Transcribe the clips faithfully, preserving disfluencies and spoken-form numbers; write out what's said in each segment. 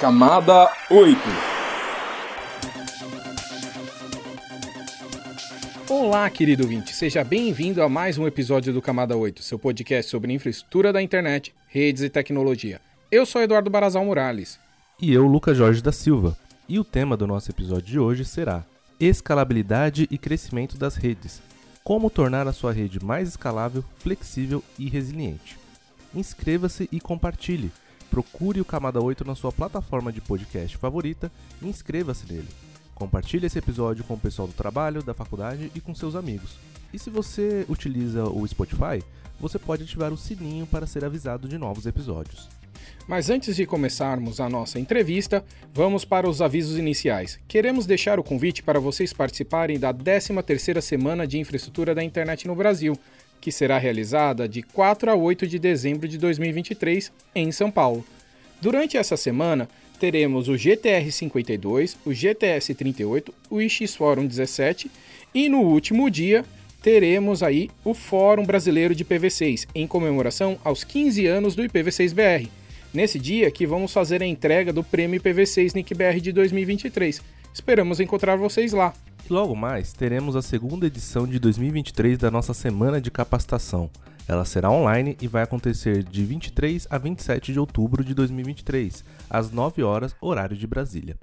Camada oito. Olá, querido ouvinte, seja bem-vindo a mais um episódio do Camada oito, seu podcast sobre infraestrutura da internet, redes e tecnologia. Eu sou Eduardo Barasal Morales. E eu, Lucas Jorge da Silva. E o tema do nosso episódio de hoje será escalabilidade e crescimento das redes. Como tornar a sua rede mais escalável, flexível e resiliente. Inscreva-se e compartilhe. Procure o Camada oito na sua plataforma de podcast favorita e inscreva-se nele. Compartilhe esse episódio com o pessoal do trabalho, da faculdade e com seus amigos. E se você utiliza o Spotify, você pode ativar o sininho para ser avisado de novos episódios. Mas antes de começarmos a nossa entrevista, vamos para os avisos iniciais. Queremos deixar o convite para vocês participarem da décima terceira Semana de Infraestrutura da Internet no Brasil, que será realizada de quatro a oito de dezembro de dois mil e vinte e três, em São Paulo. Durante essa semana, teremos o G T R cinquenta e dois, o G T S trinta e oito, o X Forum dezessete e, no último dia, teremos aí o Fórum Brasileiro de I P v seis, em comemoração aos quinze anos do I P v seis B R. Nesse dia que vamos fazer a entrega do Prêmio I P v seis N I C B R de dois mil e vinte e três. Esperamos encontrar vocês lá. E logo mais, teremos a segunda edição de dois mil e vinte e três da nossa Semana de Capacitação. Ela será online e vai acontecer de vinte e três a vinte e sete de outubro de dois mil e vinte e três, às nove horas, horário de Brasília.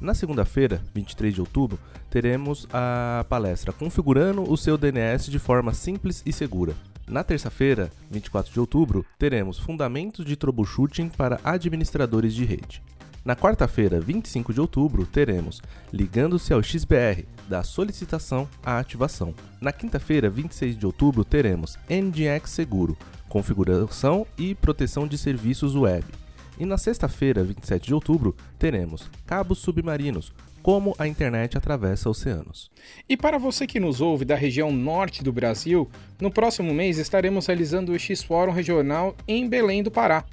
Na segunda-feira, vinte e três de outubro, teremos a palestra Configurando o seu D N S de forma simples e segura. Na terça-feira, vinte e quatro de outubro, teremos Fundamentos de Troubleshooting para Administradores de Rede. Na quarta-feira, vinte e cinco de outubro, teremos Ligando-se ao X B R, da solicitação à ativação. Na quinta-feira, vinte e seis de outubro, teremos N G X Seguro, configuração e proteção de serviços web. E na sexta-feira, vinte e sete de outubro, teremos Cabos Submarinos, como a internet atravessa oceanos. E para você que nos ouve da região norte do Brasil, no próximo mês estaremos realizando o X-Fórum Regional em Belém do Pará.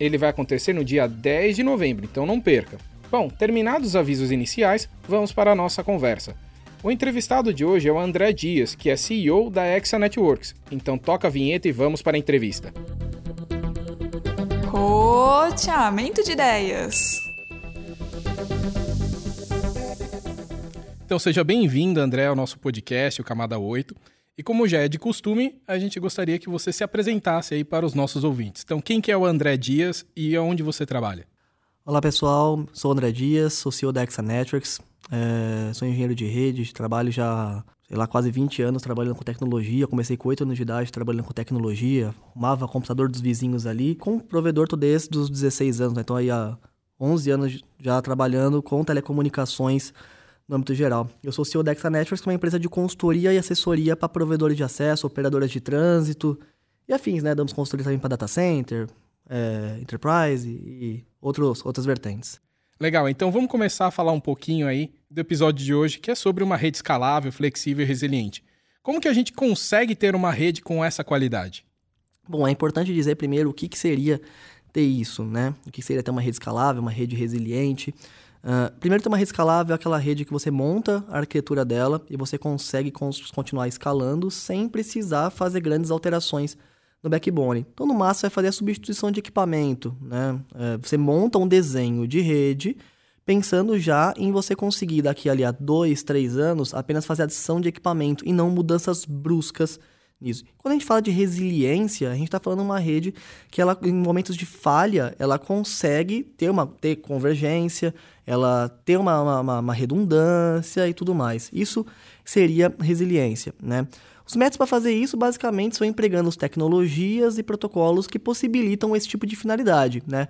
Ele vai acontecer no dia dez de novembro, então não perca. Bom, terminados os avisos iniciais, vamos para a nossa conversa. O entrevistado de hoje é o André Dias, que é C E O da Hexa Networks. Então toca a vinheta e vamos para a entrevista. Roteamento de ideias. Então seja bem-vindo, André, ao nosso podcast, o Camada oito. E como já é de costume, a gente gostaria que você se apresentasse aí para os nossos ouvintes. Então, quem que é o André Dias e onde você trabalha? Olá, pessoal. Sou o André Dias, sou C E O da Hexa Networks. É, sou engenheiro de rede, trabalho já, sei lá, quase vinte anos trabalhando com tecnologia. Comecei com oito anos de idade trabalhando com tecnologia. Arrumava computador dos vizinhos ali, com um provedor todo esse dos dezesseis anos. Né? Então, aí há onze anos já trabalhando com telecomunicações no âmbito geral. Eu sou C E O da Hexa Networks, que é uma empresa de consultoria e assessoria para provedores de acesso, operadoras de trânsito e afins, né? Damos consultoria também para data center, é, enterprise e outros, outras vertentes. Legal, então vamos começar a falar um pouquinho aí do episódio de hoje, que é sobre uma rede escalável, flexível e resiliente. Como que a gente consegue ter uma rede com essa qualidade? Bom, é importante dizer primeiro o que, que seria ter isso, né? O que seria ter uma rede escalável, uma rede resiliente. Uh, primeiro, ter uma rede escalável é aquela rede que você monta a arquitetura dela e você consegue cons- continuar escalando sem precisar fazer grandes alterações no backbone. Então, no máximo, você vai fazer a substituição de equipamento, né? Uh, você monta um desenho de rede pensando já em você conseguir, daqui ali a dois, três anos, apenas fazer adição de equipamento e não mudanças bruscas nisso. Quando a gente fala de resiliência, a gente está falando de uma rede que, ela, em momentos de falha, ela consegue ter, uma, ter convergência, ela ter uma, uma, uma redundância e tudo mais. Isso seria resiliência, né? Os métodos para fazer isso, basicamente, são empregando as tecnologias e protocolos que possibilitam esse tipo de finalidade, né?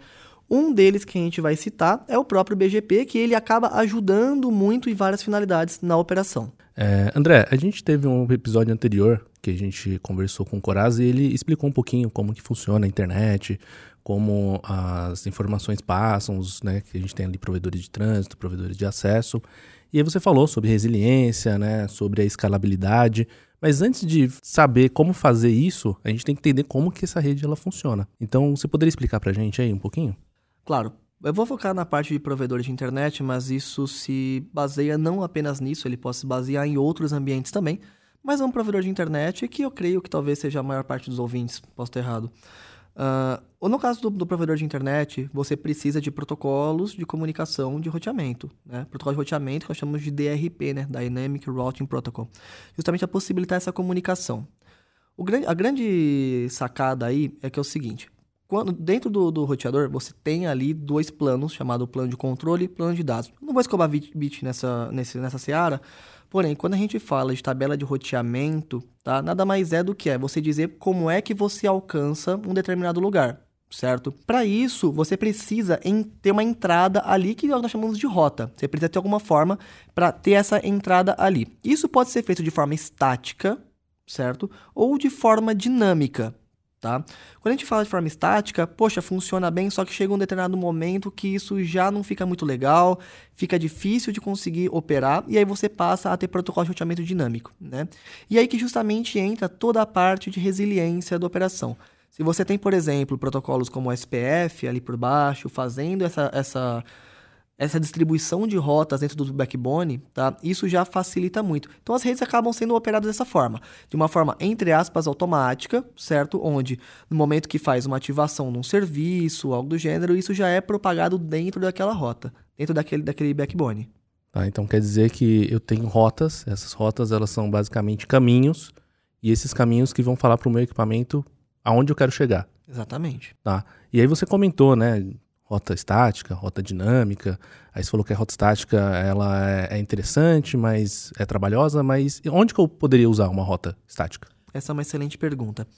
Um deles que a gente vai citar é o próprio B G P, que ele acaba ajudando muito em várias finalidades na operação. É, André, a gente teve um episódio anterior que a gente conversou com o Corazza e ele explicou um pouquinho como que funciona a internet, como as informações passam, os, né, que a gente tem ali provedores de trânsito, provedores de acesso. E aí você falou sobre resiliência, né, sobre a escalabilidade. Mas antes de saber como fazer isso, a gente tem que entender como que essa rede ela funciona. Então, você poderia explicar pra gente aí um pouquinho? Claro. Eu vou focar na parte de provedores de internet, mas isso se baseia não apenas nisso, ele pode se basear em outros ambientes também, mas é um provedor de internet que eu creio que talvez seja a maior parte dos ouvintes, posso estar errado. Uh, ou no caso do, do provedor de internet, você precisa de protocolos de comunicação de roteamento, né? Protocolo de roteamento que nós chamamos de D R P, né? Dynamic Routing Protocol, justamente a possibilitar essa comunicação. O grande, a grande sacada aí é que é o seguinte, quando, dentro do, do roteador você tem ali dois planos, chamado plano de controle e plano de dados. Não vou escovar bit nessa, nessa, nessa seara, porém, quando a gente fala de tabela de roteamento, tá? Nada mais é do que é você dizer como é que você alcança um determinado lugar, certo? Para isso, você precisa em, ter uma entrada ali que nós chamamos de rota. Você precisa ter alguma forma para ter essa entrada ali. Isso pode ser feito de forma estática, certo? Ou de forma dinâmica, tá? Quando a gente fala de forma estática, poxa, funciona bem, só que chega um determinado momento que isso já não fica muito legal, fica difícil de conseguir operar, e aí você passa a ter protocolo de roteamento dinâmico, né? E aí que justamente entra toda a parte de resiliência da operação. Se você tem, por exemplo, protocolos como o O S P F ali por baixo, fazendo essa... essa essa distribuição de rotas dentro do backbone, tá? Isso já facilita muito. Então, as redes acabam sendo operadas dessa forma. De uma forma, entre aspas, automática, certo? Onde, no momento que faz uma ativação num serviço, algo do gênero, isso já é propagado dentro daquela rota, dentro daquele, daquele backbone. Tá, então, quer dizer que eu tenho rotas. Essas rotas, elas são basicamente caminhos. E esses caminhos que vão falar para o meu equipamento aonde eu quero chegar. Exatamente. Tá. E aí você comentou, né? Rota estática, rota dinâmica. Aí você falou que a rota estática ela é interessante, mas é trabalhosa, mas onde que eu poderia usar uma rota estática? Essa é uma excelente pergunta.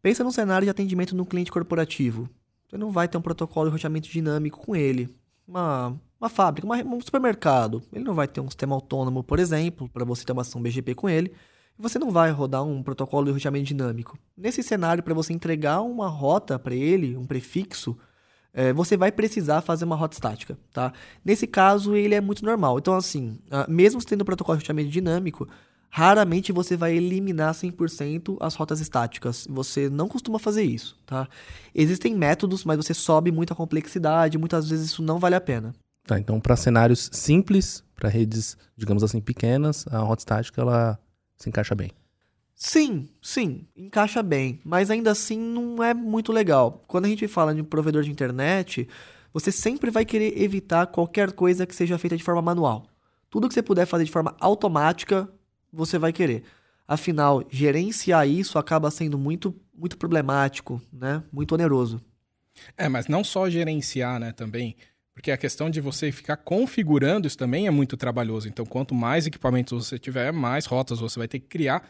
Pensa num cenário de atendimento num cliente corporativo. Você não vai ter um protocolo de roteamento dinâmico com ele. Uma, uma fábrica, uma, um supermercado. Ele não vai ter um sistema autônomo, por exemplo, para você ter uma ação B G P com ele. Você não vai rodar um protocolo de roteamento dinâmico. Nesse cenário, para você entregar uma rota para ele, um prefixo, você vai precisar fazer uma rota estática, tá? Nesse caso, ele é muito normal. Então, assim, mesmo tendo o protocolo de roteamento dinâmico, raramente você vai eliminar cem por cento as rotas estáticas. Você não costuma fazer isso, tá? Existem métodos, mas você sobe muito a complexidade, muitas vezes isso não vale a pena. Tá, então, para cenários simples, para redes, digamos assim, pequenas, a rota estática, ela se encaixa bem. Sim, sim, encaixa bem, mas ainda assim não é muito legal. Quando a gente fala de um provedor de internet, você sempre vai querer evitar qualquer coisa que seja feita de forma manual. Tudo que você puder fazer de forma automática, você vai querer. Afinal, gerenciar isso acaba sendo muito, muito problemático, né? Muito oneroso. É, mas não só gerenciar, né, também... Porque a questão de você ficar configurando isso também é muito trabalhoso. Então, quanto mais equipamentos você tiver, mais rotas você vai ter que criar.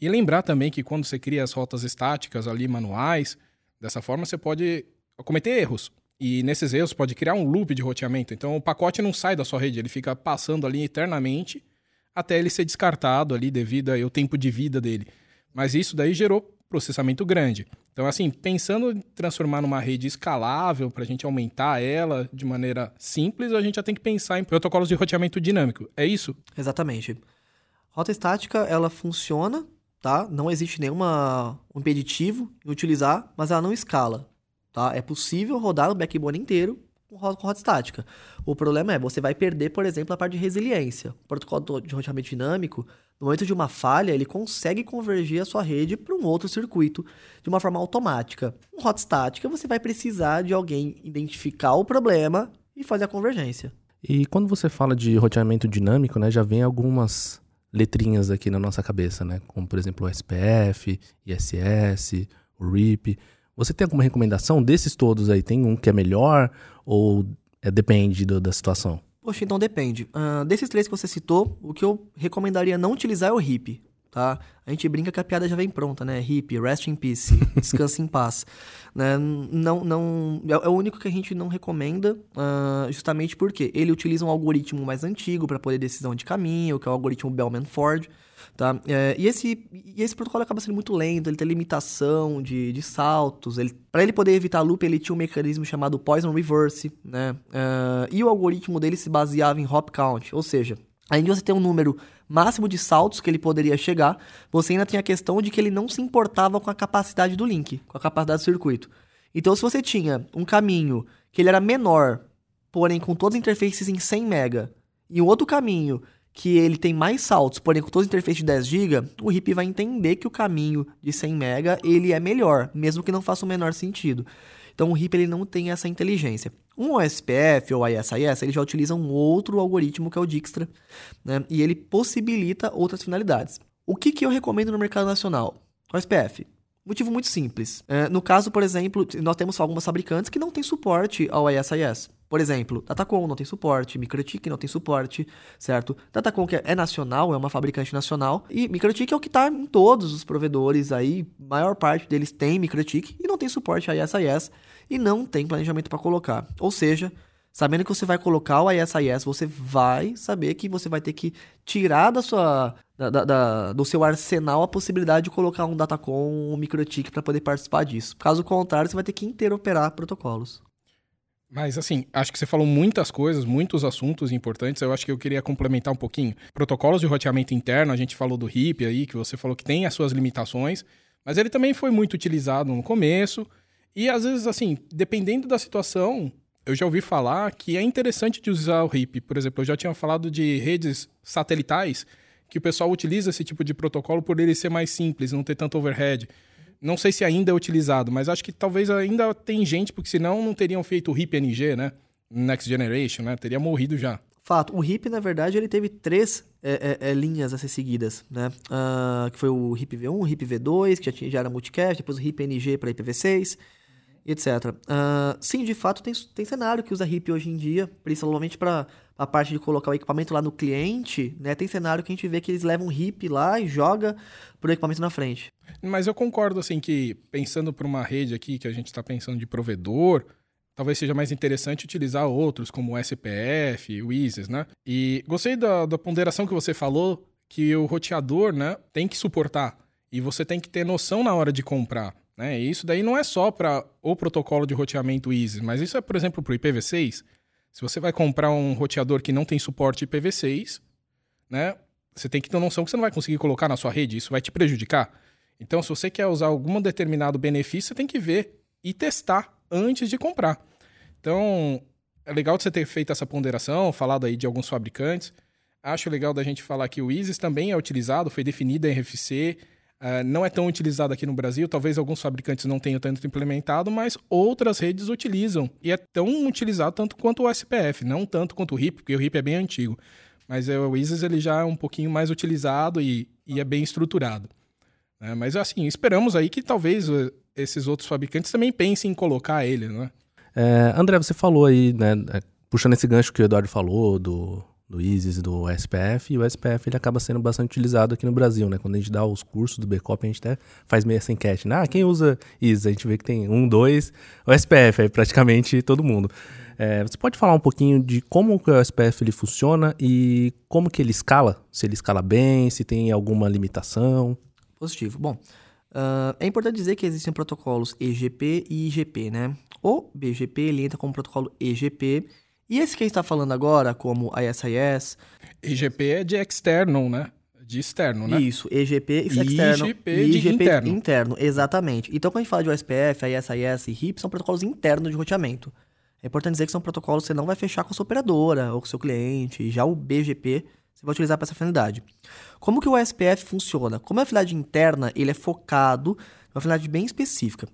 E lembrar também que quando você cria as rotas estáticas ali, manuais, dessa forma você pode cometer erros. E nesses erros pode criar um loop de roteamento. Então, o pacote não sai da sua rede, ele fica passando ali eternamente até ele ser descartado ali devido ao tempo de vida dele. Mas isso daí gerou processamento grande. Então, assim, pensando em transformar numa rede escalável para a gente aumentar ela de maneira simples, a gente já tem que pensar em protocolos de roteamento dinâmico. É isso? Exatamente. Rota estática, ela funciona, tá? Não existe nenhum impeditivo em utilizar, mas ela não escala, tá? É possível rodar o backbone inteiro com rota estática. O problema é, você vai perder, por exemplo, a parte de resiliência. O protocolo de roteamento dinâmico, no momento de uma falha, ele consegue convergir a sua rede para um outro circuito de uma forma automática. Com rota estática, você vai precisar de alguém identificar o problema e fazer a convergência. E quando você fala de roteamento dinâmico, né, já vem algumas letrinhas aqui na nossa cabeça, né? Como, por exemplo, o S P F, I S I S, o R I P. Você tem alguma recomendação desses todos aí? Tem um que é melhor ou é, depende do, da situação? Poxa, então depende. Uh, desses três que você citou, o que eu recomendaria não utilizar é o R I P, tá? A gente brinca que a piada já vem pronta, né? R I P, rest in peace, descanse em paz. Né? Não, não, é o único que a gente não recomenda, uh, justamente porque ele utiliza um algoritmo mais antigo para poder decisão de caminho, que é o algoritmo Bellman-Ford, tá? É, e, esse, e esse protocolo acaba sendo muito lento, ele tem limitação de, de saltos. Ele, para ele poder evitar loop, ele tinha um mecanismo chamado Poisson Reverse, né? Uh, e o algoritmo dele se baseava em hop count, ou seja, ainda você tem um número máximo de saltos que ele poderia chegar, você ainda tem a questão de que ele não se importava com a capacidade do link, com a capacidade do circuito. Então, se você tinha um caminho que ele era menor, porém com todas as interfaces em cem mega, e um outro caminho que ele tem mais saltos, porém com todas as interfaces de dez gigas, o R I P vai entender que o caminho de cem megas ele é melhor, mesmo que não faça o menor sentido. Então o R I P ele não tem essa inteligência. Um O S P F ou I S I S, ele já utiliza um outro algoritmo que é o Dijkstra, né? E ele possibilita outras finalidades. O que, que eu recomendo no mercado nacional? O S P F. Motivo muito simples. É, no caso, por exemplo, nós temos algumas fabricantes que não têm suporte ao I S I S. Por exemplo, Datacom não tem suporte, MicroTik não tem suporte, certo? Datacom que é nacional, é uma fabricante nacional, e MicroTik é o que está em todos os provedores aí, maior parte deles tem MicroTik e não tem suporte a I S I S e não tem planejamento para colocar. Ou seja, sabendo que você vai colocar o I S I S, você vai saber que você vai ter que tirar da sua, da, da, da, do seu arsenal a possibilidade de colocar um Datacom, um MicroTik para poder participar disso. Caso contrário, você vai ter que interoperar protocolos. Mas, assim, acho que você falou muitas coisas, muitos assuntos importantes. Eu acho que eu queria complementar um pouquinho. Protocolos de roteamento interno, a gente falou do R I P aí, que você falou que tem as suas limitações, mas ele também foi muito utilizado no começo. E, às vezes, assim, dependendo da situação, eu já ouvi falar que é interessante de usar o R I P. Por exemplo, eu já tinha falado de redes satelitais, que o pessoal utiliza esse tipo de protocolo por ele ser mais simples, não ter tanto overhead. Não sei se ainda é utilizado, mas acho que talvez ainda tem gente, porque senão não teriam feito o R I P N G, né? Next Generation, né? Teria morrido já. Fato. O R I P, na verdade, ele teve três é, é, é, linhas a ser seguidas, né? Uh, que foi o R I P V um, o R I P V dois, que já, tinha, já era multicast, depois o R I P N G para I P v seis, etcétera. Uh, sim, de fato, tem, tem cenário que usa R I P hoje em dia, principalmente para a parte de colocar o equipamento lá no cliente, né? Tem cenário que a gente vê que eles levam R I P lá e joga pro equipamento na frente. Mas eu concordo, assim, que pensando para uma rede aqui que a gente está pensando de provedor, talvez seja mais interessante utilizar outros, como o S P F, o I S I S, né? E gostei da, da ponderação que você falou, que o roteador, né, tem que suportar e você tem que ter noção na hora de comprar, né? E isso daí não é só para o protocolo de roteamento I S I S, mas isso é, por exemplo, para o I P v seis. Se você vai comprar um roteador que não tem suporte I P v seis, né, você tem que ter noção que você não vai conseguir colocar na sua rede, isso vai te prejudicar. Então, se você quer usar algum determinado benefício, você tem que ver e testar antes de comprar. Então, é legal você ter feito essa ponderação, falado aí de alguns fabricantes. Acho legal da gente falar que o I S I S também é utilizado, foi definida em R F C, uh, não é tão utilizado aqui no Brasil, talvez alguns fabricantes não tenham tanto implementado, mas outras redes utilizam. E é tão utilizado tanto quanto o S P F, não tanto quanto o R I P, porque o R I P é bem antigo. Mas uh, o I S I S ele já é um pouquinho mais utilizado e, e é bem estruturado. É, mas assim, esperamos aí que talvez esses outros fabricantes também pensem em colocar ele, né? É, André, você falou aí, né, puxando esse gancho que o Eduardo falou do, do I S I S, do S P F, e o S P F ele acaba sendo bastante utilizado aqui no Brasil, né? Quando a gente dá os cursos do B COP, a gente até faz meio essa enquete, né? Ah, quem usa I S I S? A gente vê que tem um, dois, o S P F, aí praticamente todo mundo. É, você pode falar um pouquinho de como que o S P F ele funciona e como que ele escala? Se ele escala bem, se tem alguma limitação? Positivo. Bom, uh, é importante dizer que existem protocolos E G P e I G P, né? O B G P, ele entra como protocolo E G P. E esse que a gente está falando agora, como I S I S... E G P é de externo, né? De externo, né? Isso, E G P e externo. I G P e I G P interno. interno. Exatamente. Então, quando a gente fala de O S P F, I S I S e R I P, são protocolos internos de roteamento. É importante dizer que são protocolos que você não vai fechar com a sua operadora ou com o seu cliente. Já o B G P... você vai utilizar para essa finalidade. Como que o O S P F funciona? Como é a finalidade interna, ele é focado em uma finalidade bem específica.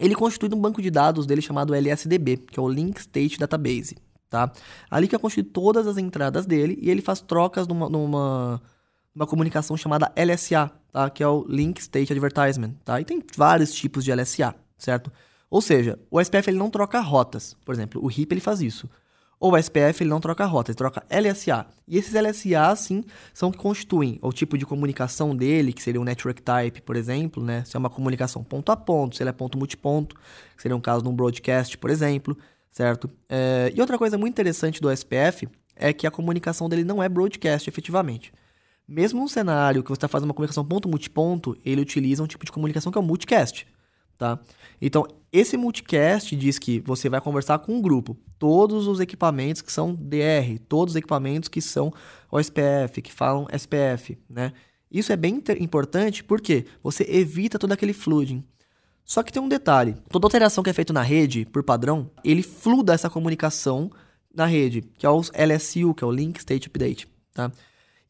Ele constitui um banco de dados dele chamado L S D B, que é o Link State Database, tá? Ali que eu constitui todas as entradas dele e ele faz trocas numa, numa, numa comunicação chamada L S A, tá? Que é o Link State Advertisement, tá? E tem vários tipos de L S A, certo? Ou seja, o O S P F ele não troca rotas. Por exemplo, o R I P ele faz isso. Ou o S P F ele não troca rota, ele troca L S A. E esses L S A, sim, são que constituem o tipo de comunicação dele, que seria um network type, por exemplo, né? Se é uma comunicação ponto a ponto, se ele é ponto multiponto, que seria um caso de um broadcast, por exemplo, certo? É... E outra coisa muito interessante do S P F é que a comunicação dele não é broadcast, efetivamente. Mesmo num cenário que você está fazendo uma comunicação ponto multiponto, ele utiliza um tipo de comunicação que é o multicast. Tá? Então, esse multicast diz que você vai conversar com um grupo. Todos os equipamentos que são D R, todos os equipamentos que são O S P F, que falam S P F, né? Isso é bem inter- importante porque você evita todo aquele flooding. Só que tem um detalhe. Toda alteração que é feita na rede, por padrão, ele fluda essa comunicação na rede, que é o L S U, que é o Link State Update, tá?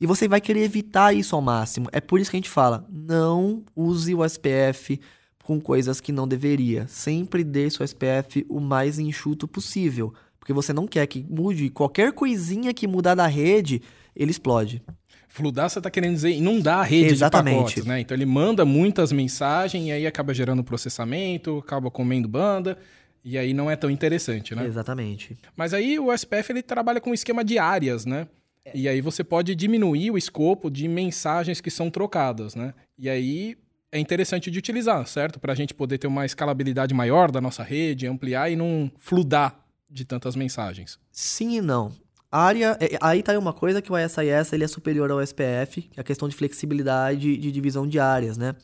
E você vai querer evitar isso ao máximo. É por isso que a gente fala, não use o O S P F com coisas que não deveria. Sempre deixe o O S P F o mais enxuto possível, porque você não quer que mude. Qualquer coisinha que mudar da rede, ele explode. Fludar, você está querendo dizer inundar a rede Exatamente. de pacotes, né? Então ele manda muitas mensagens e aí acaba gerando processamento, acaba comendo banda, e aí não é tão interessante, né? Exatamente. Mas aí o O S P F ele trabalha com um esquema de áreas, né? É. E aí você pode diminuir o escopo de mensagens que são trocadas, né? E aí é interessante de utilizar, certo? Para a gente poder ter uma escalabilidade maior da nossa rede, ampliar e não fludar de tantas mensagens. Sim e não. Área, aí tá aí uma coisa que o I S I S ele é superior ao O S P F, que é a questão de flexibilidade de divisão de áreas, né?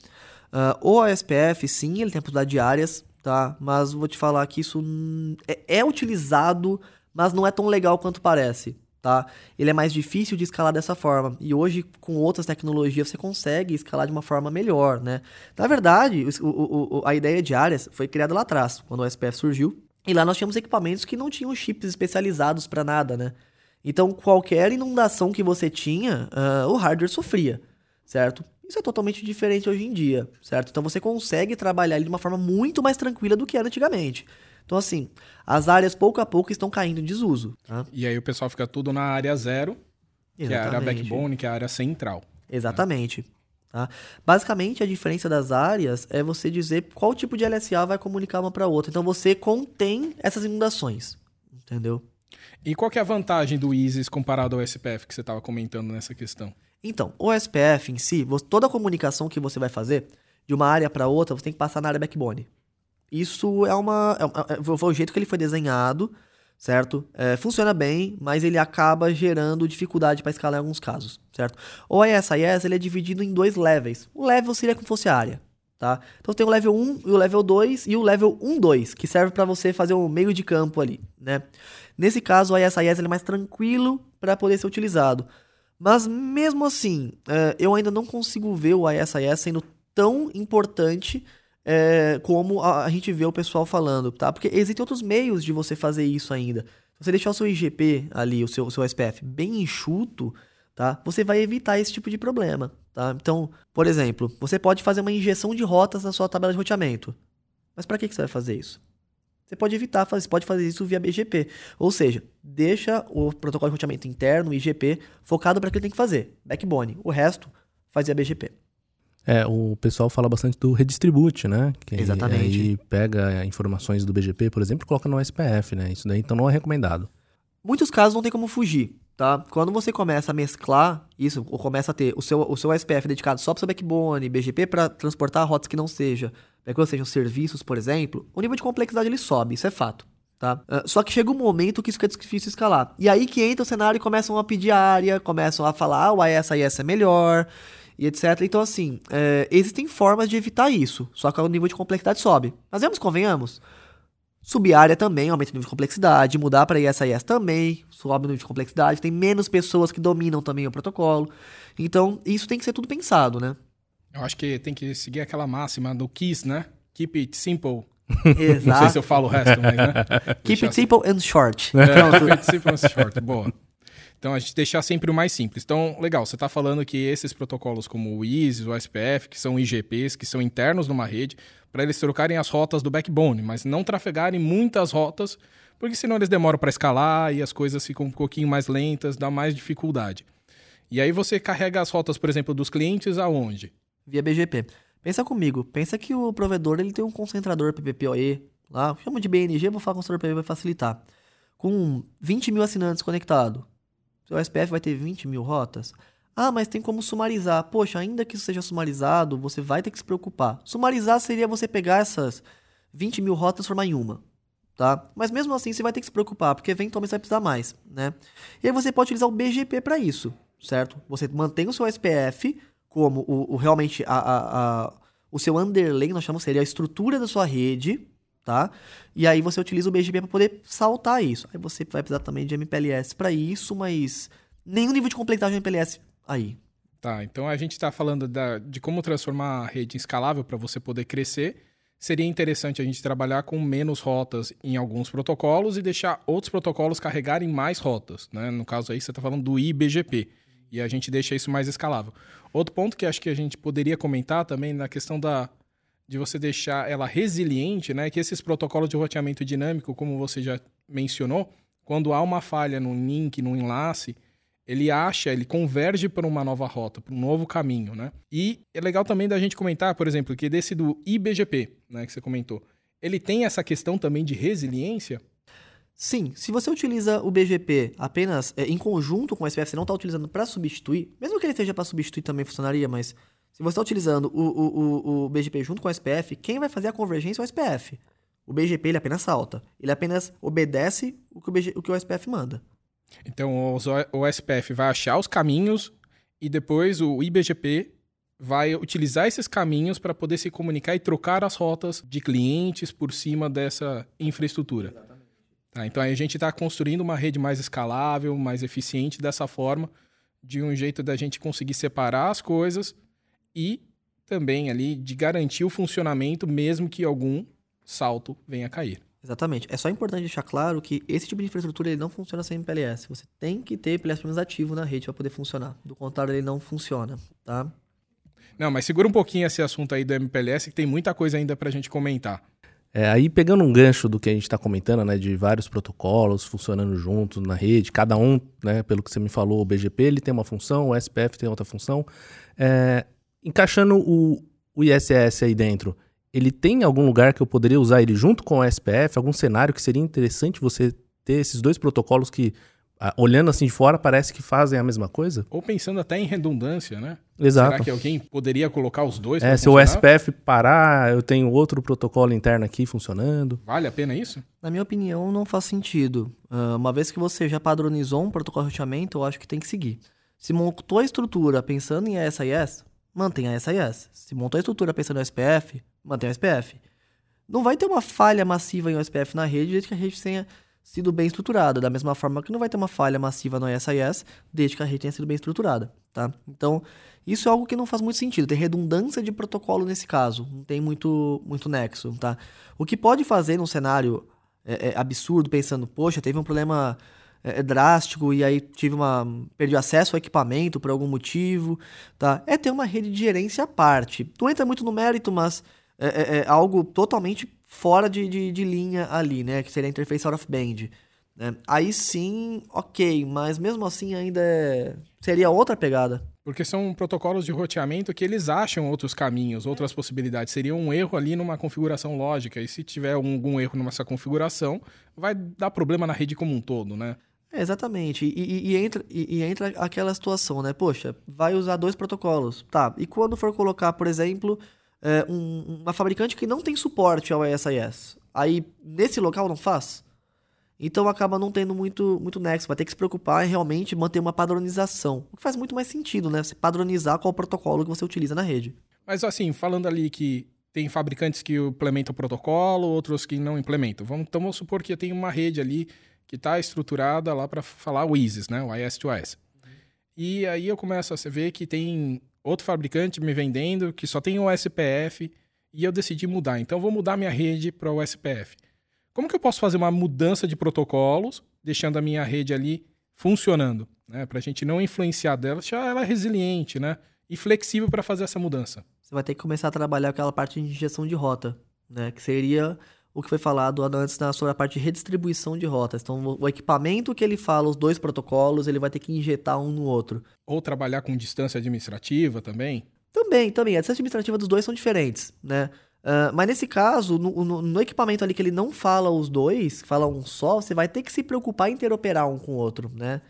Uh, o O S P F, sim, ele tem a possibilidade de áreas, tá? Mas vou te falar que isso é, é utilizado, mas não é tão legal quanto parece, tá? Ele é mais difícil de escalar dessa forma. E hoje, com outras tecnologias, você consegue escalar de uma forma melhor, né? Na verdade, o, o, o, a ideia de áreas foi criada lá atrás, quando o O S P F surgiu. E lá nós tínhamos equipamentos que não tinham chips especializados para nada, né? Então, qualquer inundação que você tinha, uh, o hardware sofria, certo? Isso é totalmente diferente hoje em dia, certo? Então, você consegue trabalhar ele de uma forma muito mais tranquila do que era antigamente. Então, assim, as áreas, pouco a pouco, estão caindo em desuso. Tá? E aí o pessoal fica tudo na área zero, Exatamente. que é a área backbone, que é a área central. Exatamente. Né? Tá? Basicamente, a diferença das áreas é você dizer qual tipo de L S A vai comunicar uma para a outra. Então, você contém essas inundações, entendeu? E qual que é a vantagem do I S I S comparado ao O S P F que você estava comentando nessa questão? Então, o O S P F em si, toda a comunicação que você vai fazer de uma área para outra, você tem que passar na área backbone. Isso é uma... É, é, foi o jeito que ele foi desenhado, certo? É, funciona bem, mas ele acaba gerando dificuldade para escalar em alguns casos, certo? O I S I S ele é dividido em dois levels. O level seria como se fosse a área, tá? Então tem o level um e o level dois e o level um, dois, que serve para você fazer um meio de campo ali, né? Nesse caso, o I S I S ele é mais tranquilo para poder ser utilizado. Mas mesmo assim, eh, eu ainda não consigo ver o I S I S sendo tão importante eh, como a, a gente vê o pessoal falando, tá? Porque existem outros meios de você fazer isso ainda. Se você deixar o seu I G P ali, o seu, o seu O S P F bem enxuto, tá? Você vai evitar esse tipo de problema, tá? Então, por exemplo, você pode fazer uma injeção de rotas na sua tabela de roteamento. Mas para que, que você vai fazer isso? Você pode evitar, você pode fazer isso via B G P. Ou seja, deixa o protocolo de roteamento interno, o I G P, focado para o que ele tem que fazer, backbone. O resto, faz via B G P. É, o pessoal fala bastante do redistribute, né? Que Exatamente. Aí pega informações do B G P, por exemplo, e coloca no O S P F, né? Isso daí, então, não é recomendado. Muitos casos não tem como fugir, tá? Quando você começa a mesclar isso, ou começa a ter o seu, o seu O S P F dedicado só para o seu backbone, B G P para transportar rotas que não seja... Ou sejam serviços, por exemplo, o nível de complexidade ele sobe, isso é fato, tá? Só que chega um momento que isso fica difícil escalar. E aí que entra o cenário e começam a pedir a área, começam a falar, ah, o I S I S é melhor, e etcétera. Então, assim, é, existem formas de evitar isso, só que o nível de complexidade sobe. Mas vamos, convenhamos, subir área também aumenta o nível de complexidade, mudar para I S I S também sobe o nível de complexidade, tem menos pessoas que dominam também o protocolo. Então, isso tem que ser tudo pensado, né? Eu acho que tem que seguir aquela máxima do KISS, né? Keep it simple. Exato. Não sei se eu falo o resto, mas, né? Keep it simple and short. É, keep it simple and short, boa. Então, a gente deixar sempre o mais simples. Então, legal, você está falando que esses protocolos como o I S I S, o O S P F, que são I G Ps, que são internos numa rede, para eles trocarem as rotas do backbone, mas não trafegarem muitas rotas, porque senão eles demoram para escalar e as coisas ficam um pouquinho mais lentas, dá mais dificuldade. E aí você carrega as rotas, por exemplo, dos clientes aonde? Via B G P. Pensa comigo, pensa que o provedor ele tem um concentrador P P P O E, lá, chama de B N G, vou falar concentrador P P P para facilitar. Com vinte mil assinantes conectados, o O S P F vai ter vinte mil rotas. Ah, mas tem como sumarizar. Poxa, ainda que isso seja sumarizado, você vai ter que se preocupar. Sumarizar seria você pegar essas vinte mil rotas e transformar em uma, tá? Mas mesmo assim você vai ter que se preocupar, porque eventualmente você vai precisar mais, né? E aí você pode utilizar o B G P para isso, certo? Você mantém o seu O S P F... como o, o, realmente a, a, a, o seu underlay, nós chamamos, seria a estrutura da sua rede, tá? E aí você utiliza o B G P para poder saltar isso. Aí você vai precisar também de M P L S para isso, mas nenhum nível de complexidade de M P L S aí. Tá, então a gente está falando da, de como transformar a rede em escalável para você poder crescer. Seria interessante a gente trabalhar com menos rotas em alguns protocolos e deixar outros protocolos carregarem mais rotas, né? No caso aí você está falando do I B G P. E a gente deixa isso mais escalável. Outro ponto que acho que a gente poderia comentar também na questão da, de você deixar ela resiliente, né? Que esses protocolos de roteamento dinâmico, como você já mencionou, quando há uma falha no link, no enlace, ele acha, ele converge para uma nova rota, para um novo caminho, né? E é legal também da gente comentar, por exemplo, que desse do I B G P, né, que você comentou, ele tem essa questão também de resiliência? Sim, se você utiliza o B G P apenas é, em conjunto com o S P F, você não está utilizando para substituir, mesmo que ele esteja para substituir também funcionaria, mas se você está utilizando o, o, o, o B G P junto com o S P F, quem vai fazer a convergência é o S P F. O B G P ele apenas salta, ele apenas obedece o que o, B G, o, que o S P F manda. Então o S P F vai achar os caminhos e depois o I B G P vai utilizar esses caminhos para poder se comunicar e trocar as rotas de clientes por cima dessa infraestrutura. Exatamente. Tá, então aí a gente está construindo uma rede mais escalável, mais eficiente dessa forma, de um jeito da gente conseguir separar as coisas e também ali de garantir o funcionamento mesmo que algum salto venha a cair. Exatamente. É só importante deixar claro que esse tipo de infraestrutura ele não funciona sem M P L S. Você tem que ter M P L S pelo menos ativo na rede para poder funcionar. Do contrário, ele não funciona, tá? Não, mas segura um pouquinho esse assunto aí do M P L S, que tem muita coisa ainda para a gente comentar. É, aí pegando um gancho do que a gente está comentando, né, de vários protocolos funcionando juntos na rede, cada um, né, pelo que você me falou, o B G P ele tem uma função, o S P F tem outra função. É, encaixando o, o I S I S aí dentro, ele tem algum lugar que eu poderia usar ele junto com o S P F? Algum cenário que seria interessante você ter esses dois protocolos que, olhando assim de fora, parece que fazem a mesma coisa? Ou pensando até em redundância, né? Exato. Será que alguém poderia colocar os dois? É, se o S P F parar, eu tenho outro protocolo interno aqui funcionando. Vale a pena isso? Na minha opinião, não faz sentido. Uma vez que você já padronizou um protocolo de roteamento, eu acho que tem que seguir. Se montou a estrutura pensando em I S I S, mantém a I S I S. Se montou a estrutura pensando em S P F, mantém o S P F. Não vai ter uma falha massiva em O S P F na rede desde que a rede tenha sido bem estruturada. Da mesma forma que não vai ter uma falha massiva no I S I S desde que a rede tenha sido bem estruturada, tá? Então, isso é algo que não faz muito sentido. Tem redundância de protocolo nesse caso. Não tem muito, muito nexo, tá? O que pode fazer num cenário é, é, absurdo, pensando, poxa, teve um problema é, é, drástico e aí tive uma, perdi acesso ao equipamento por algum motivo, tá? É ter uma rede de gerência à parte. Não entra muito no mérito, mas... É, é, é algo totalmente fora de, de, de linha ali, né? Que seria a interface out of band. Né? Aí sim, ok, mas mesmo assim ainda é... seria outra pegada. Porque são protocolos de roteamento que eles acham outros caminhos, outras é. possibilidades. Seria um erro ali numa configuração lógica. E se tiver algum erro nessa configuração, vai dar problema na rede como um todo, né? É, exatamente. E, e, e, entra, e, e entra aquela situação, né? Poxa, vai usar dois protocolos. Tá, e quando for colocar, por exemplo... É, um, uma fabricante que não tem suporte ao I S I S. Aí, nesse local, não faz. Então, acaba não tendo muito, muito nexo. Vai ter que se preocupar em realmente manter uma padronização. O que faz muito mais sentido, né? Você padronizar qual protocolo que você utiliza na rede. Mas, assim, falando ali que tem fabricantes que implementam o protocolo, outros que não implementam. Vamos, então, vamos supor que tem uma rede ali que está estruturada lá para falar o I S I S, né? O I S dois I S. E aí eu começo a ver que tem... outro fabricante me vendendo que só tem o S P F e eu decidi mudar. Então, eu vou mudar minha rede para o S P F. Como que eu posso fazer uma mudança de protocolos, deixando a minha rede ali funcionando? Né? Para a gente não influenciar dela, deixar ela resiliente, né? E flexível para fazer essa mudança. Você vai ter que começar a trabalhar aquela parte de injeção de rota, né? Que seria o que foi falado antes sobre a parte de redistribuição de rotas. Então, o equipamento que ele fala, os dois protocolos, ele vai ter que injetar um no outro. Ou trabalhar com distância administrativa também? Também, também. A distância administrativa dos dois são diferentes, né? Uh, mas nesse caso, no, no, no equipamento ali que ele não fala os dois, fala um só, você vai ter que se preocupar em interoperar um com o outro, né?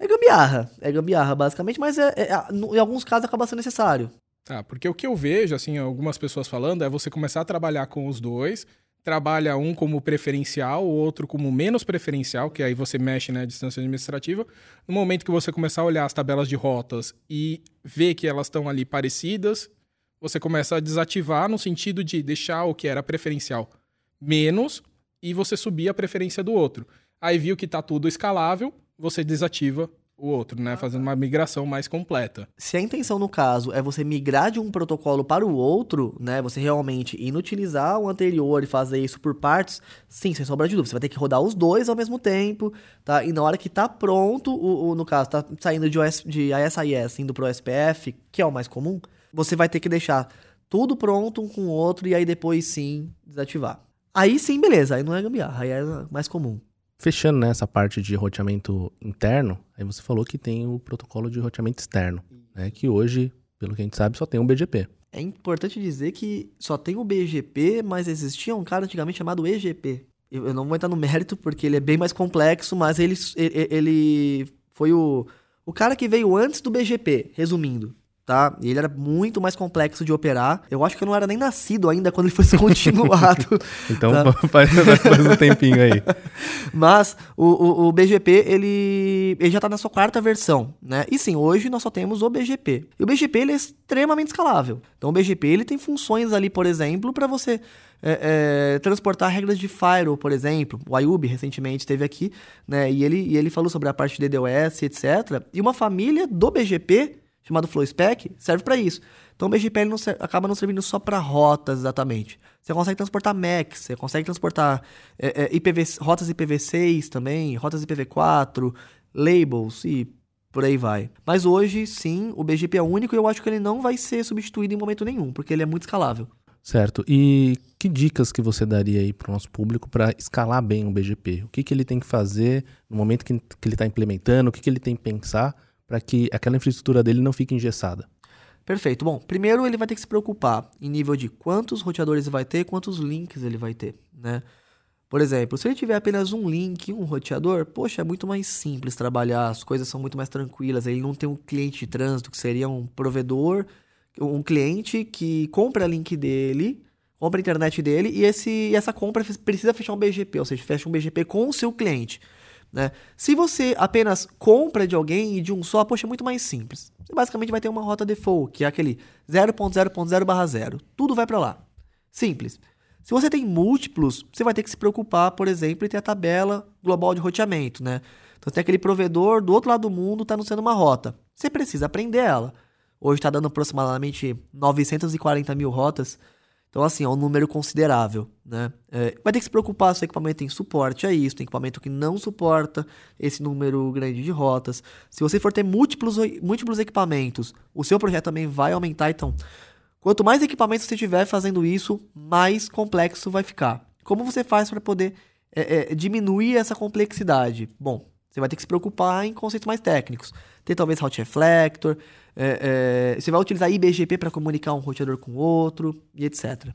É gambiarra, é gambiarra basicamente, mas é, é, é, em alguns casos acaba sendo necessário. Tá, porque o que eu vejo, assim, algumas pessoas falando é você começar a trabalhar com os dois... trabalha um como preferencial, o outro como menos preferencial, que aí você mexe na distância administrativa. No momento que você começar a olhar as tabelas de rotas e ver que elas estão ali parecidas, você começa a desativar no sentido de deixar o que era preferencial menos e você subir a preferência do outro. Aí viu que está tudo escalável, você desativa o outro, né? Fazendo uma migração mais completa. Se a intenção, no caso, é você migrar de um protocolo para o outro, né? Você realmente inutilizar o anterior e fazer isso por partes, sim, sem sombra de dúvida. Você vai ter que rodar os dois ao mesmo tempo, tá? E na hora que tá pronto, o, o, no caso, tá saindo de, O S, de I S-I S, indo pro O S P F, que é o mais comum, você vai ter que deixar tudo pronto um com o outro e aí depois, sim, desativar. Aí sim, beleza. Aí não é gambiarra, aí é mais comum. Fechando, né, essa parte de roteamento interno, aí você falou que tem o protocolo de roteamento externo, né, que hoje, pelo que a gente sabe, só tem o B G P. É importante dizer que só tem o B G P, mas existia um cara antigamente chamado E G P. Eu, eu não vou entrar no mérito porque ele é bem mais complexo, mas ele, ele foi o, o cara que veio antes do B G P, resumindo. Tá? Ele era muito mais complexo de operar. Eu acho que eu não era nem nascido ainda quando ele foi descontinuado. Então tá? faz, faz um tempinho aí. Mas o, o, o B G P, ele, ele já está na sua quarta versão, né? E sim, hoje nós só temos o B G P. E o B G P, ele é extremamente escalável. Então o B G P, ele tem funções ali, por exemplo, para você é, é, transportar regras de firewall, por exemplo. O Ayub recentemente esteve aqui, né? E ele, e ele falou sobre a parte de D DoS, etcétera. E uma família do B G P chamado FlowSpec, serve para isso. Então o B G P ele não ser, acaba não servindo só para rotas exatamente. Você consegue transportar M A Cs, você consegue transportar é, é, I P V, rotas I P v seis também, rotas I P v quatro, labels e por aí vai. Mas hoje, sim, o B G P é único e eu acho que ele não vai ser substituído em momento nenhum, porque ele é muito escalável. Certo. E que dicas que você daria aí para o nosso público para escalar bem o B G P? O que, que ele tem que fazer no momento que, que ele está implementando? O que, que ele tem que pensar para que aquela infraestrutura dele não fique engessada? Perfeito. Bom, primeiro ele vai ter que se preocupar em nível de quantos roteadores ele vai ter, quantos links ele vai ter, né? Por exemplo, se ele tiver apenas um link, um roteador, poxa, é muito mais simples trabalhar, as coisas são muito mais tranquilas, ele não tem um cliente de trânsito, que seria um provedor, um cliente que compra link dele, compra a internet dele, e esse, essa compra precisa fechar um B G P, ou seja, fecha um B G P com o seu cliente. Né? Se você apenas compra de alguém e de um só, poxa, é muito mais simples. Você basicamente vai ter uma rota default, que é aquele zero ponto zero ponto zero barra zero. Tudo vai para lá. Simples. Se você tem múltiplos, você vai ter que se preocupar, por exemplo, em ter a tabela global de roteamento, né? Então você tem aquele provedor do outro lado do mundo, está anunciando uma rota. Você precisa aprender ela. Hoje está dando aproximadamente novecentos e quarenta mil rotas. Então, assim, é um número considerável, né? É, vai ter que se preocupar se o equipamento tem suporte a isso, tem equipamento que não suporta esse número grande de rotas. Se você for ter múltiplos, múltiplos equipamentos, o seu projeto também vai aumentar. Então, quanto mais equipamentos você tiver fazendo isso, mais complexo vai ficar. Como você faz para poder é, é, diminuir essa complexidade? Bom, você vai ter que se preocupar em conceitos mais técnicos. Tem talvez route reflector, é, é, você vai utilizar I B G P para comunicar um roteador com outro e etcétera.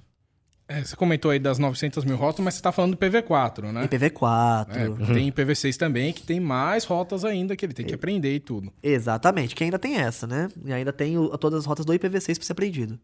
É, você comentou aí das novecentas mil rotas, mas você está falando do I P v quatro, né? I P v quatro. É, uhum. Tem I P v seis também, que tem mais rotas ainda, que ele tem que aprender e tudo. Exatamente, que ainda tem essa, né? E ainda tem o, todas as rotas do I P v seis para ser aprendido.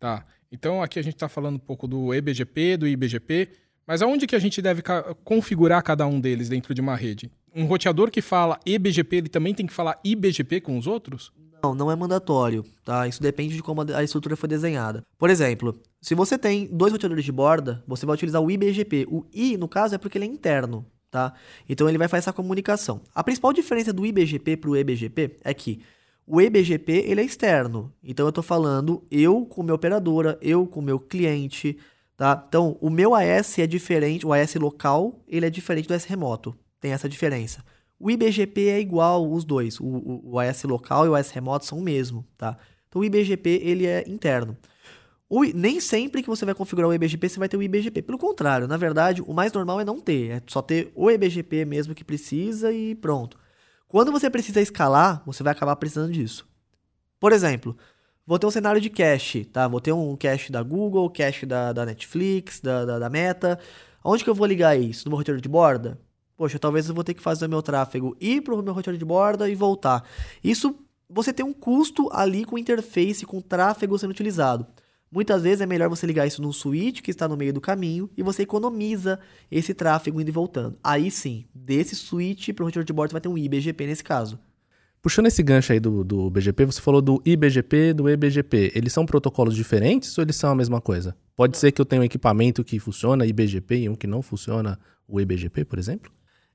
Tá, então aqui a gente está falando um pouco do E B G P, do I B G P, mas aonde que a gente deve ca- configurar cada um deles dentro de uma rede? Um roteador que fala E B G P, ele também tem que falar I B G P com os outros? Não, não é mandatório, tá? Isso depende de como a estrutura foi desenhada. Por exemplo, se você tem dois roteadores de borda, você vai utilizar o I B G P. O I, no caso, é porque ele é interno, tá? Então ele vai fazer essa comunicação. A principal diferença do I B G P para o E B G P é que o E B G P, ele é externo. Então eu estou falando eu com minha operadora, eu com meu cliente, tá? Então o meu A S é diferente, o A S local, ele é diferente do A S remoto. Tem essa diferença. O I B G P é igual os dois. O, o, o A S local e o A S remoto são o mesmo, tá? Então, o I B G P, ele é interno. O, nem sempre que você vai configurar o E B G P, você vai ter o I B G P. Pelo contrário, na verdade, o mais normal é não ter. É só ter o E B G P mesmo que precisa e pronto. Quando você precisa escalar, você vai acabar precisando disso. Por exemplo, vou ter um cenário de cache, tá? Vou ter um cache da Google, cache da, da Netflix, da, da, da Meta. Onde que eu vou ligar isso? No meu roteiro de borda? Poxa, talvez eu vou ter que fazer o meu tráfego ir para o meu roteador de borda e voltar. Isso, você tem um custo ali com interface, com tráfego sendo utilizado. Muitas vezes é melhor você ligar isso num switch que está no meio do caminho e você economiza esse tráfego indo e voltando. Aí sim, desse switch para o roteador de borda vai ter um I B G P nesse caso. Puxando esse gancho aí do, do B G P, você falou do I B G P, do E B G P. Eles são protocolos diferentes ou eles são a mesma coisa? Pode ser que eu tenha um equipamento que funciona I B G P e um que não funciona o E B G P, por exemplo?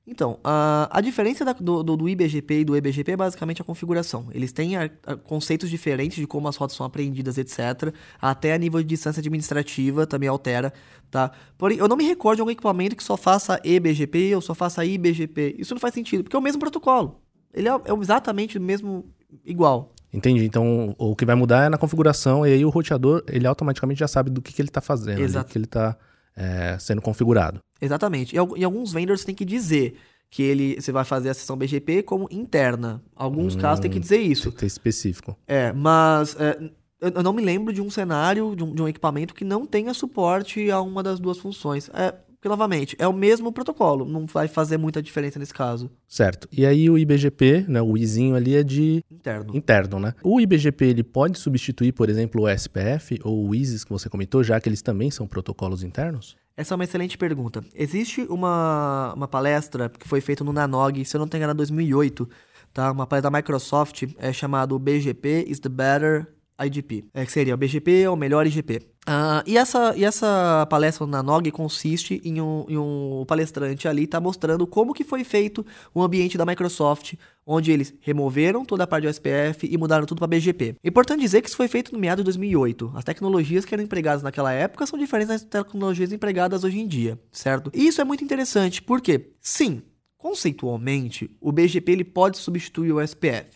Então, a, a diferença da, do, do I B G P e do E B G P é basicamente a configuração. Eles têm a, a, conceitos diferentes de como as rotas são apreendidas, etcétera. Até a nível de distância administrativa também altera, tá? Porém, eu não me recordo de algum equipamento que só faça E B G P ou só faça I B G P. Isso não faz sentido, porque é o mesmo protocolo. Ele é, é exatamente o mesmo, igual. Entendi. Então, o que vai mudar é na configuração e aí o roteador, ele automaticamente já sabe do que, que ele está fazendo, do que ele está... É, sendo configurado. Exatamente. E, e alguns vendors tem que dizer que ele, você vai fazer a sessão B G P como interna. Alguns hum, casos tem que dizer isso. Tem que ser específico. É, mas é, eu não me lembro de um cenário, de um, de um equipamento que não tenha suporte a uma das duas funções. É, porque, novamente, é o mesmo protocolo. Não vai fazer muita diferença nesse caso. Certo. E aí o I B G P, né, o izinho ali é de... Interno. Interno, né? O I B G P, ele pode substituir, por exemplo, o O S P F ou o I S I S que você comentou, já que eles também são protocolos internos? Essa é uma excelente pergunta. Existe uma, uma palestra que foi feita no Nanog, se eu não tenho engano, em dois mil e oito, tá? Uma palestra da Microsoft, é chamado B G P is the better... I G P, é, que seria o B G P é o melhor I G P. Ah, e, essa, e essa palestra na N O G consiste em um, em um palestrante ali tá mostrando como que foi feito o ambiente da Microsoft, onde eles removeram toda a parte de O S P F e mudaram tudo para B G P. Importante dizer que isso foi feito no meado de dois mil e oito. As tecnologias que eram empregadas naquela época são diferentes das tecnologias empregadas hoje em dia, certo? E isso é muito interessante, porque, sim, conceitualmente, o B G P ele pode substituir o O S P F,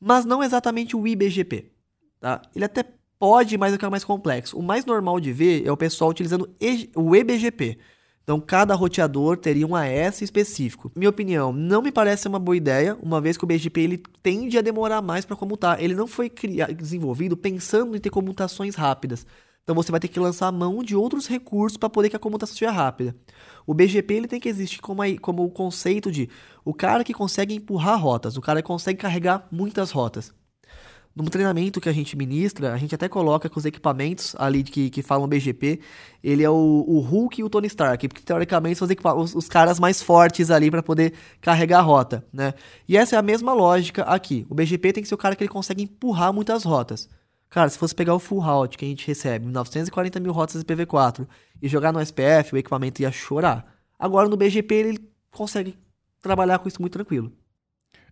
mas não exatamente o I B G P. Tá? Ele até pode, mas é mais complexo. O mais normal de ver é o pessoal utilizando o E B G P. Então, cada roteador teria um A S específico. Minha opinião, não me parece uma boa ideia, uma vez que o B G P ele tende a demorar mais para comutar. Ele não foi criado, desenvolvido pensando em ter comutações rápidas. Então, você vai ter que lançar a mão de outros recursos para poder que a comutação seja rápida. O B G P ele tem que existir como, a, como o conceito de o cara que consegue empurrar rotas, o cara que consegue carregar muitas rotas. No treinamento que a gente ministra, a gente até coloca que os equipamentos ali que, que falam B G P, ele é o, o Hulk e o Tony Stark, porque teoricamente são os, equipa- os, os caras mais fortes ali para poder carregar a rota, né? E essa é a mesma lógica aqui. O B G P tem que ser o cara que ele consegue empurrar muitas rotas. Cara, se fosse pegar o full route que a gente recebe, novecentos e quarenta mil rotas I P v quatro, e jogar no S P F, o equipamento ia chorar. Agora no B G P ele consegue trabalhar com isso muito tranquilo.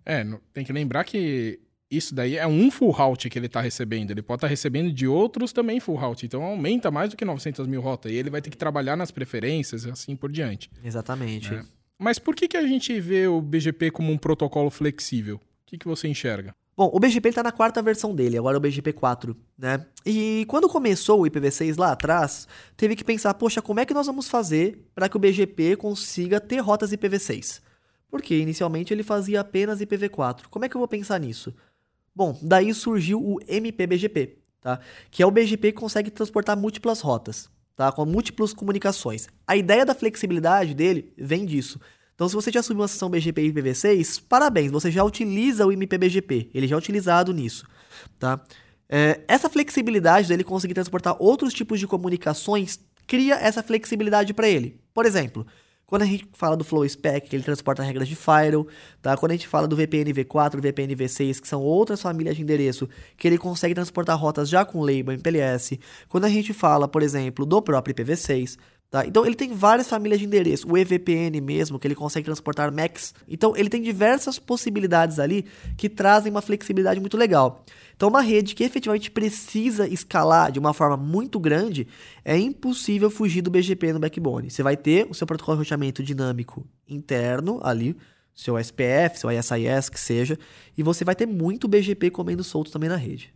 É, tem que lembrar que isso daí é um full route que ele está recebendo. Ele pode estar tá recebendo de outros também full route. Então, aumenta mais do que novecentos mil rotas. E ele vai ter que trabalhar nas preferências e assim por diante. Exatamente. É. Mas por que, que a gente vê o B G P como um protocolo flexível? O que, que você enxerga? Bom, o B G P está na quarta versão dele. Agora é o B G P quatro, né? E quando começou o I P v seis lá atrás, teve que pensar, poxa, como é que nós vamos fazer para que o B G P consiga ter rotas I P v seis? Porque inicialmente ele fazia apenas I P v quatro. Como é que eu vou pensar nisso? Bom, daí surgiu o M P B G P, tá? Que é o B G P que consegue transportar múltiplas rotas, tá? Com múltiplas comunicações. A ideia da flexibilidade dele vem disso. Então, se você já subiu uma sessão B G P e I P v seis, parabéns, você já utiliza o M P B G P, ele já é utilizado nisso, tá? É, essa flexibilidade dele conseguir transportar outros tipos de comunicações cria essa flexibilidade para ele. Por exemplo, quando a gente fala do FlowSpec, que ele transporta regras de firewall, tá? Quando a gente fala do V P N v quatro, V P N v seis, que são outras famílias de endereço, que ele consegue transportar rotas já com label M P L S. Quando a gente fala, por exemplo, do próprio I P v seis, tá? Então ele tem várias famílias de endereço, o E V P N mesmo, que ele consegue transportar M A Cs. Então ele tem diversas possibilidades ali que trazem uma flexibilidade muito legal. Então uma rede que efetivamente precisa escalar de uma forma muito grande, é impossível fugir do B G P no backbone. Você vai ter o seu protocolo de roteamento dinâmico interno ali, seu S P F, seu I S I S, que seja, e você vai ter muito B G P comendo solto também na rede.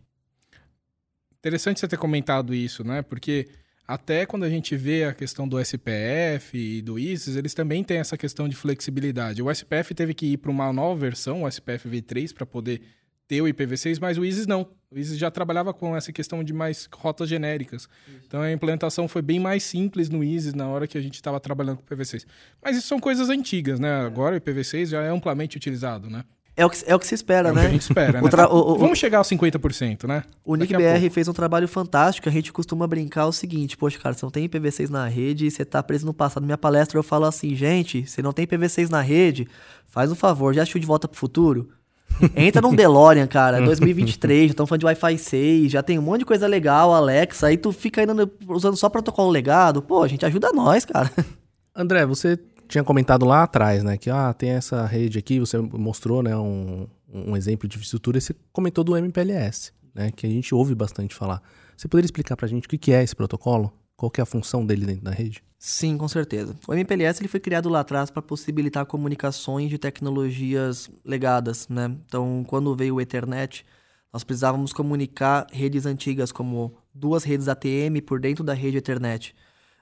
Interessante você ter comentado isso, né? Porque até quando a gente vê a questão do S P F e do I S I S, eles também têm essa questão de flexibilidade. O S P F teve que ir para uma nova versão, o S P F v três, para poder ter o I P v seis, mas o I S I S não. O I S I S já trabalhava com essa questão de mais rotas genéricas. Isso. Então, a implementação foi bem mais simples no I S I S na hora que a gente estava trabalhando com o I P v seis. Mas isso são coisas antigas, né? Agora o I P v seis já é amplamente utilizado, né? É o, que, é o que se espera, é o né? Que a gente espera, né? Tra- o, o, Vamos chegar aos cinquenta por cento, né? O N I C B R fez um trabalho fantástico. A gente costuma brincar o seguinte: poxa, cara, você não tem I P v seis na rede e você tá preso no passado. Na minha palestra eu falo assim, gente, você não tem I P v seis na rede, faz um favor, já assistiu De Volta pro Futuro? Entra num DeLorean, cara, dois mil e vinte e três, já estão falando de Wi-Fi seis, já tem um monte de coisa legal, Alexa, aí tu fica ainda usando só protocolo legado. Pô, a gente ajuda nós, cara. André, você tinha comentado lá atrás, né, que ah, tem essa rede aqui, você mostrou, né, um, um exemplo de infraestrutura, e você comentou do M P L S, né, que a gente ouve bastante falar. Você poderia explicar para a gente o que é esse protocolo? Qual que é a função dele dentro da rede? Sim, com certeza. O M P L S ele foi criado lá atrás para possibilitar comunicações de tecnologias legadas, né? Então, quando veio o Ethernet, nós precisávamos comunicar redes antigas, como duas redes A T M por dentro da rede Ethernet.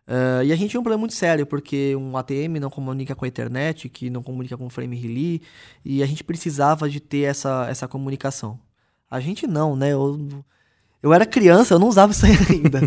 Uh, e a gente tinha um problema muito sério, porque um A T M não comunica com a Ethernet, que não comunica com o Frame Relay, e a gente precisava de ter essa, essa comunicação. A gente não, né? Eu... Eu era criança, eu não usava isso ainda,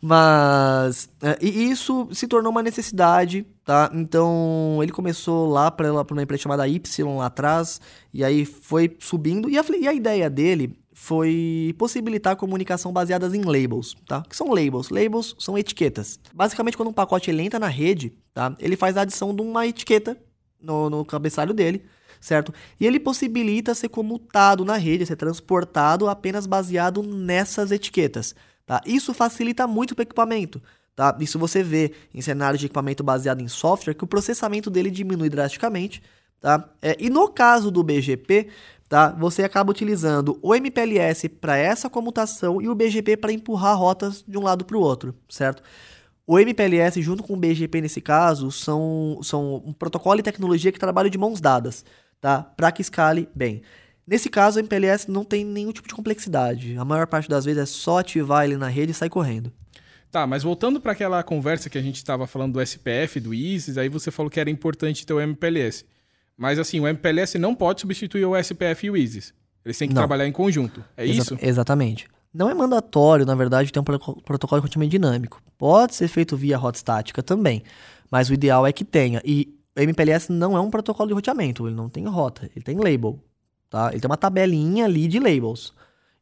mas é, e isso se tornou uma necessidade, tá? Então ele começou lá para uma empresa chamada Y lá atrás, e aí foi subindo, e a, e a ideia dele foi possibilitar comunicação baseadas em labels, tá? Que são labels? Labels são etiquetas. Basicamente, quando um pacote ele entra na rede, tá? Ele faz a adição de uma etiqueta no, no cabeçalho dele, certo? E ele possibilita ser comutado na rede, ser transportado apenas baseado nessas etiquetas, tá? Isso facilita muito o equipamento, tá? Isso você vê em cenários de equipamento baseado em software, que o processamento dele diminui drasticamente, tá? É, e no caso do B G P, tá? Você acaba utilizando o M P L S para essa comutação e o B G P para empurrar rotas de um lado para o outro, certo? O M P L S junto com o B G P, nesse caso, são, são um protocolo e tecnologia que trabalham de mãos dadas, tá? Para que escale bem. Nesse caso, o M P L S não tem nenhum tipo de complexidade. A maior parte das vezes é só ativar ele na rede e sair correndo. Tá, mas voltando para aquela conversa que a gente estava falando do S P F, do I S I S, aí você falou que era importante ter o M P L S. Mas assim, o M P L S não pode substituir o S P F e o I S I S. Eles têm que não. trabalhar em conjunto. É Exa- isso? Exatamente. Não é mandatório, na verdade, ter um pro- protocolo de roteamento dinâmico. Pode ser feito via rota estática também, mas o ideal é que tenha. E o M P L S não é um protocolo de roteamento, ele não tem rota, ele tem label, tá? Ele tem uma tabelinha ali de labels.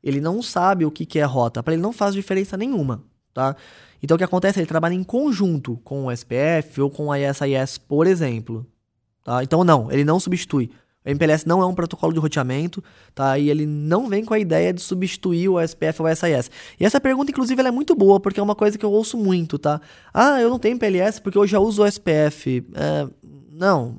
Ele não sabe o que, que é rota, para ele não faz diferença nenhuma, tá? Então o que acontece é ele trabalha em conjunto com o S P F ou com a I S I S, por exemplo, tá? Então não, ele não substitui. O M P L S não é um protocolo de roteamento, tá? E ele não vem com a ideia de substituir o O S P F ou o I S I S. E essa pergunta, inclusive, ela é muito boa, porque é uma coisa que eu ouço muito, tá? Ah, eu não tenho M P L S porque eu já uso o O S P F. É... Não,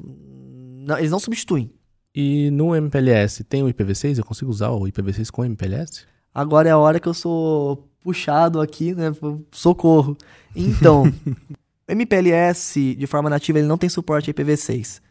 não, eles não substituem. E no M P L S tem o I P v seis? Eu consigo usar o I P v seis com o M P L S? Agora é a hora que eu sou puxado aqui, né? Socorro. Então, M P L S, de forma nativa, ele não tem suporte a I P v seis.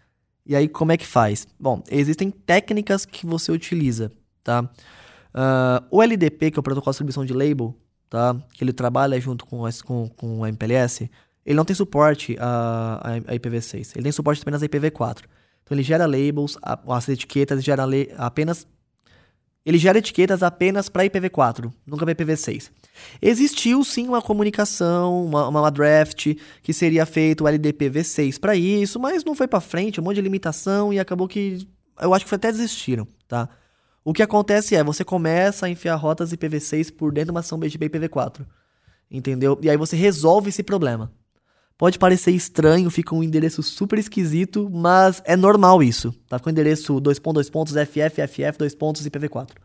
E aí, como é que faz? Bom, existem técnicas que você utiliza, tá? Uh, o L D P, que é o protocolo de distribuição de label, tá? Que ele trabalha junto com, com, com o M P L S... Ele não tem suporte a, a I P v seis, ele tem suporte apenas a I P v quatro. Então ele gera labels, a, as etiquetas, gera le, apenas, ele gera etiquetas apenas para I P v quatro, nunca para I P v seis. Existiu sim uma comunicação, uma, uma draft, que seria feito o L D P v seis para isso, mas não foi para frente, um monte de limitação, e acabou que, eu acho que até desistiram, tá? O que acontece é, você começa a enfiar rotas I P v seis por dentro de uma ação B G P I P v quatro, entendeu? E aí você resolve esse problema. Pode parecer estranho, fica um endereço super esquisito, mas é normal isso. Tá com o endereço dois pontos dois pontos F F F F dois pontos I P v quatro.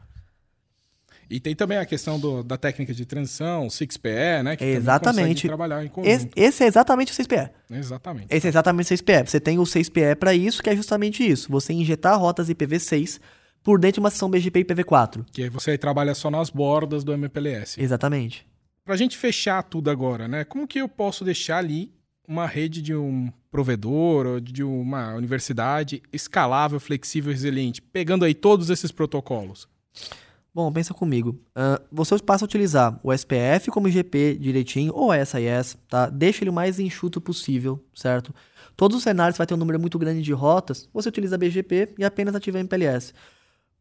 E tem também a questão do, da técnica de transição, six p e, né? Que exatamente. Trabalhar em conjunto. Esse, esse é exatamente o seis p e. Exatamente. Esse é exatamente o seis p e. Você tem o seis p e para isso, que é justamente isso. Você injetar rotas I P v seis por dentro de uma sessão B G P I P v quatro. Que aí você aí trabalha só nas bordas do M P L S. Exatamente. Pra gente fechar tudo agora, né? Como que eu posso deixar ali uma rede de um provedor ou de uma universidade escalável, flexível e resiliente, pegando aí todos esses protocolos? Bom, pensa comigo. Uh, você passa a utilizar o S P F como I G P direitinho, ou I S I S, tá? Deixa ele o mais enxuto possível, certo? Todos os cenários vai ter um número muito grande de rotas, você utiliza B G P e apenas ativa M P L S.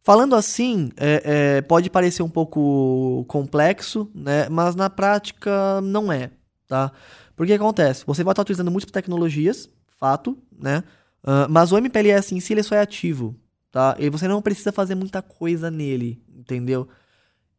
Falando assim, é, é, pode parecer um pouco complexo, né? Mas na prática não é, tá? Porque acontece, você vai estar utilizando múltiplas tecnologias, fato, né? Uh, mas o M P L S em si, ele só é ativo, tá? E você não precisa fazer muita coisa nele, entendeu?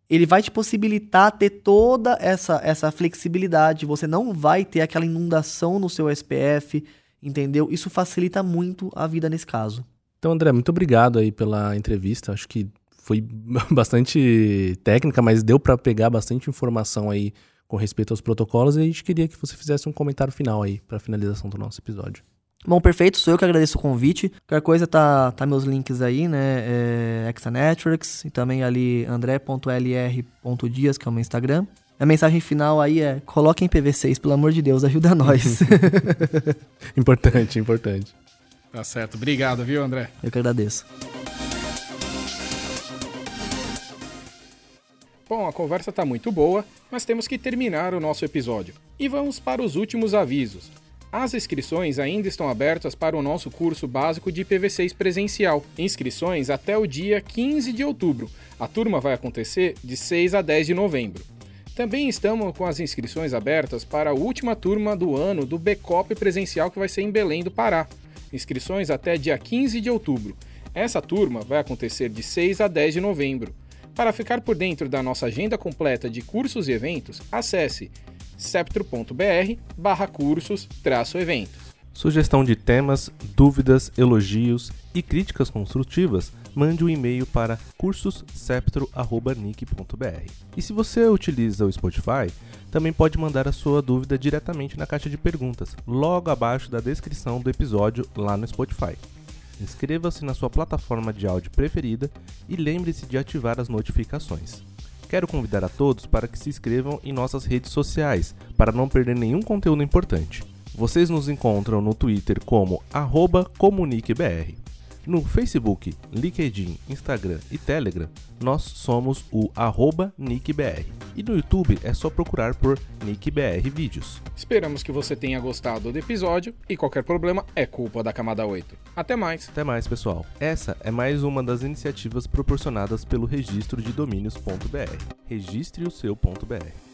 Ele vai te possibilitar ter toda essa, essa flexibilidade, você não vai ter aquela inundação no seu S P F, entendeu? Isso facilita muito a vida nesse caso. Então, André, muito obrigado aí pela entrevista, acho que foi bastante técnica, mas deu para pegar bastante informação aí com respeito aos protocolos, e a gente queria que você fizesse um comentário final aí para a finalização do nosso episódio. Bom, perfeito, sou eu que agradeço o convite. Qualquer coisa, tá, tá meus links aí, né, é, Hexa Networks e também ali andré ponto l r ponto dias, que é o meu Instagram. A mensagem final aí é, coloquem I P v seis, pelo amor de Deus, ajuda nós. Importante, importante. Tá certo, obrigado, viu, André? Eu que agradeço. Bom, a conversa tá muito boa, mas temos que terminar o nosso episódio. E vamos para os últimos avisos. As inscrições ainda estão abertas para o nosso curso básico de I P v seis presencial. Inscrições até o dia quinze de outubro. A turma vai acontecer de seis a dez de novembro. Também estamos com as inscrições abertas para a última turma do ano do B C O P presencial, que vai ser em Belém do Pará. Inscrições até dia quinze de outubro. Essa turma vai acontecer de seis a dez de novembro. Para ficar por dentro da nossa agenda completa de cursos e eventos, acesse septro ponto b r barra cursos traço eventos. Sugestão de temas, dúvidas, elogios e críticas construtivas, mande um e-mail para cursos septro arroba nic ponto b r. E se você utiliza o Spotify, também pode mandar a sua dúvida diretamente na caixa de perguntas, logo abaixo da descrição do episódio lá no Spotify. Inscreva-se na sua plataforma de áudio preferida e lembre-se de ativar as notificações. Quero convidar a todos para que se inscrevam em nossas redes sociais, para não perder nenhum conteúdo importante. Vocês nos encontram no Twitter como arroba comunique b r. No Facebook, LinkedIn, Instagram e Telegram, nós somos o arroba nic b r. E no YouTube é só procurar por N I C B R Vídeos. Esperamos que você tenha gostado do episódio e qualquer problema é culpa da Camada oito. Até mais! Até mais, pessoal. Essa é mais uma das iniciativas proporcionadas pelo registro de domínios ponto b r. Registre o seu ponto b r.